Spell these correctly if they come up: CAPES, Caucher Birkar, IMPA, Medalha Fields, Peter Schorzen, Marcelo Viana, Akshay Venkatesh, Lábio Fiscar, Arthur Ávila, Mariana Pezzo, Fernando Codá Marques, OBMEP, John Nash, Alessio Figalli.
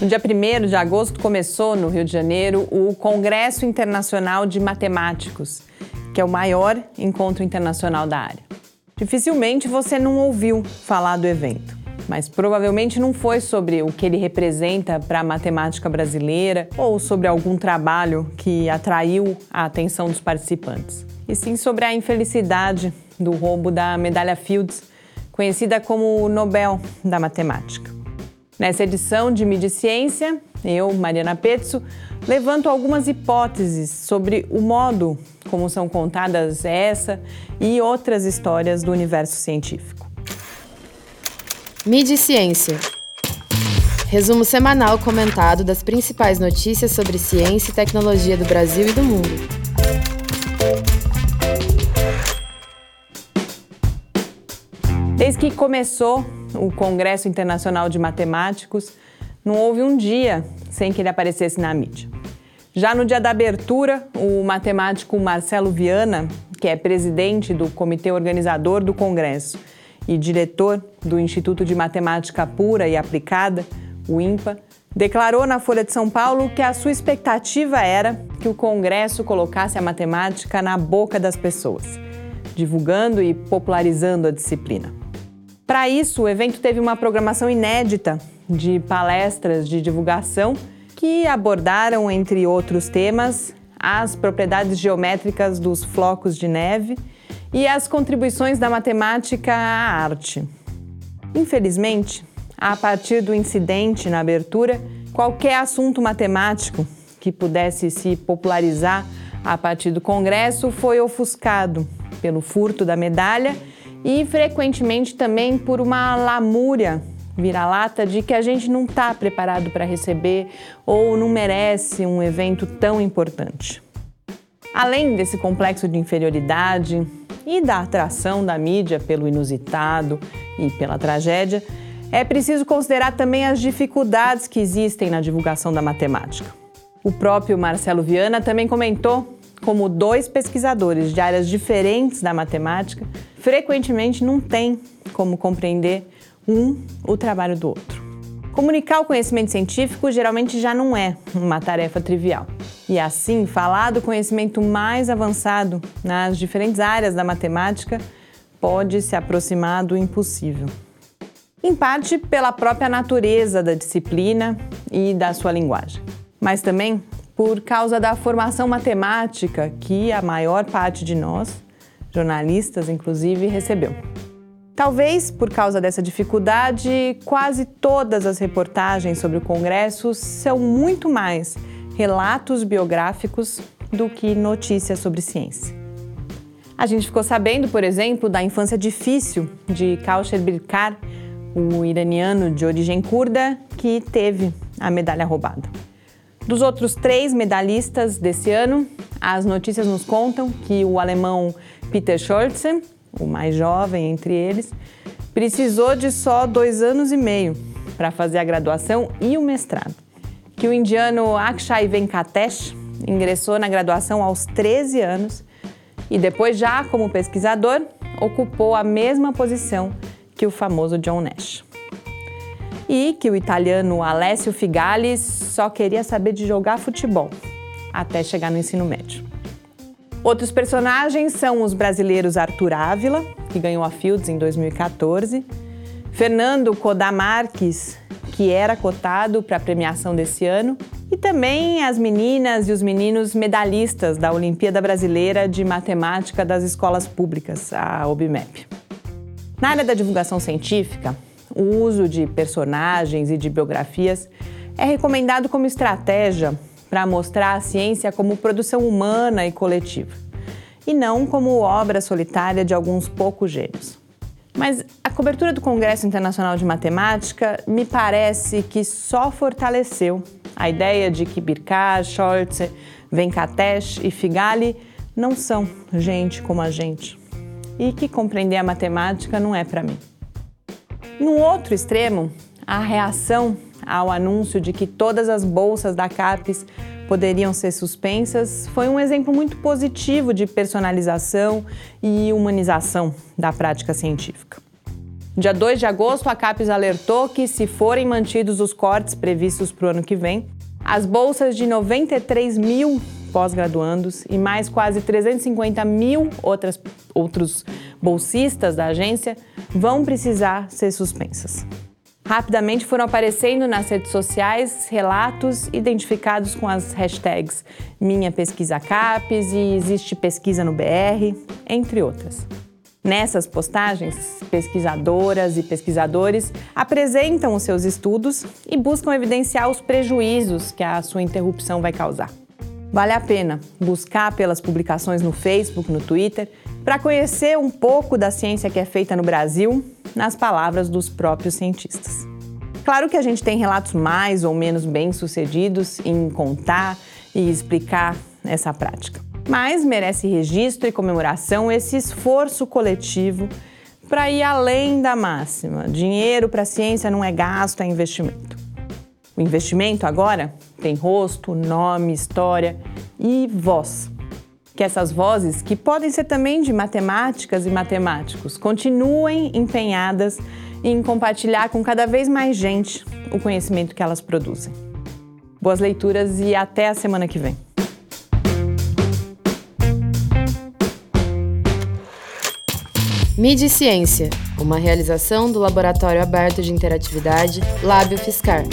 No dia 1º de agosto começou no Rio de Janeiro o Congresso Internacional de Matemáticos, que é o maior encontro internacional da área. Dificilmente você não ouviu falar do evento, mas provavelmente não foi sobre o que ele representa para a matemática brasileira ou sobre algum trabalho que atraiu a atenção dos participantes, e sim sobre a infelicidade do roubo da medalha Fields, conhecida como o Nobel da Matemática. Nessa edição de Mídia e Ciência, eu, Mariana Pezzo, levanto algumas hipóteses sobre o modo como são contadas essa e outras histórias do universo científico. Mídia e Ciência. Resumo semanal comentado das principais notícias sobre ciência e tecnologia do Brasil e do mundo. Desde que começou o Congresso Internacional de Matemáticos, não houve um dia sem que ele aparecesse na mídia. Já no dia da abertura, o matemático Marcelo Viana, que é presidente do comitê organizador do Congresso, e diretor do Instituto de Matemática Pura e Aplicada, o IMPA, declarou na Folha de São Paulo que a sua expectativa era que o Congresso colocasse a matemática na boca das pessoas, divulgando e popularizando a disciplina. Para isso, o evento teve uma programação inédita de palestras de divulgação que abordaram, entre outros temas, as propriedades geométricas dos flocos de neve e as contribuições da matemática à arte. Infelizmente, a partir do incidente na abertura, qualquer assunto matemático que pudesse se popularizar a partir do Congresso foi ofuscado pelo furto da medalha e, frequentemente, também por uma lamúria vira-lata de que a gente não está preparado para receber ou não merece um evento tão importante. Além desse complexo de inferioridade e da atração da mídia pelo inusitado e pela tragédia, é preciso considerar também as dificuldades que existem na divulgação da matemática. O próprio Marcelo Viana também comentou como dois pesquisadores de áreas diferentes da matemática frequentemente não têm como compreender o trabalho do outro. Comunicar o conhecimento científico geralmente já não é uma tarefa trivial. E assim, falar do conhecimento mais avançado nas diferentes áreas da matemática pode se aproximar do impossível. Em parte pela própria natureza da disciplina e da sua linguagem, mas também por causa da formação matemática que a maior parte de nós, jornalistas inclusive, recebeu. Talvez, por causa dessa dificuldade, quase todas as reportagens sobre o Congresso são muito mais relatos biográficos do que notícias sobre ciência. A gente ficou sabendo, por exemplo, da infância difícil de Caucher Birkar, um iraniano de origem curda que teve a medalha roubada. Dos outros 3 medalhistas desse ano, as notícias nos contam que o alemão Peter Schorzen, o mais jovem entre eles, precisou de só 2 anos e meio para fazer a graduação e o mestrado. Que o indiano Akshay Venkatesh ingressou na graduação aos 13 anos e depois, já como pesquisador, ocupou a mesma posição que o famoso John Nash. E que o italiano Alessio Figalli só queria saber de jogar futebol até chegar no ensino médio. Outros personagens são os brasileiros Arthur Ávila, que ganhou a Fields em 2014, Fernando Codá Marques, que era cotado para a premiação desse ano, e também as meninas e os meninos medalhistas da Olimpíada Brasileira de Matemática das Escolas Públicas, a OBMEP. Na área da divulgação científica, o uso de personagens e de biografias é recomendado como estratégia para mostrar a ciência como produção humana e coletiva, e não como obra solitária de alguns poucos gênios. Mas a cobertura do Congresso Internacional de Matemática me parece que só fortaleceu a ideia de que Birkar, Schorzen, Venkatesh e Figalli não são gente como a gente, e que compreender a matemática não é para mim. No outro extremo, a reação ao anúncio de que todas as bolsas da CAPES poderiam ser suspensas foi um exemplo muito positivo de personalização e humanização da prática científica. Dia 2 de agosto, a CAPES alertou que, se forem mantidos os cortes previstos para o ano que vem, as bolsas de 93 mil pós-graduandos e mais quase 350 mil outros bolsistas da agência vão precisar ser suspensas. Rapidamente foram aparecendo nas redes sociais relatos identificados com as hashtags Minha Pesquisa CAPES e Existe Pesquisa no BR, entre outras. Nessas postagens, pesquisadoras e pesquisadores apresentam os seus estudos e buscam evidenciar os prejuízos que a sua interrupção vai causar. Vale a pena buscar pelas publicações no Facebook, no Twitter, para conhecer um pouco da ciência que é feita no Brasil, nas palavras dos próprios cientistas. Claro que a gente tem relatos mais ou menos bem-sucedidos em contar e explicar essa prática. Mas merece registro e comemoração esse esforço coletivo para ir além da máxima. Dinheiro para a ciência não é gasto, é investimento. O investimento agora tem rosto, nome, história e voz. Que essas vozes, que podem ser também de matemáticas e matemáticos, continuem empenhadas em compartilhar com cada vez mais gente o conhecimento que elas produzem. Boas leituras e até a semana que vem. Mídia e Ciência, uma realização do Laboratório Aberto de Interatividade Lábio Fiscar.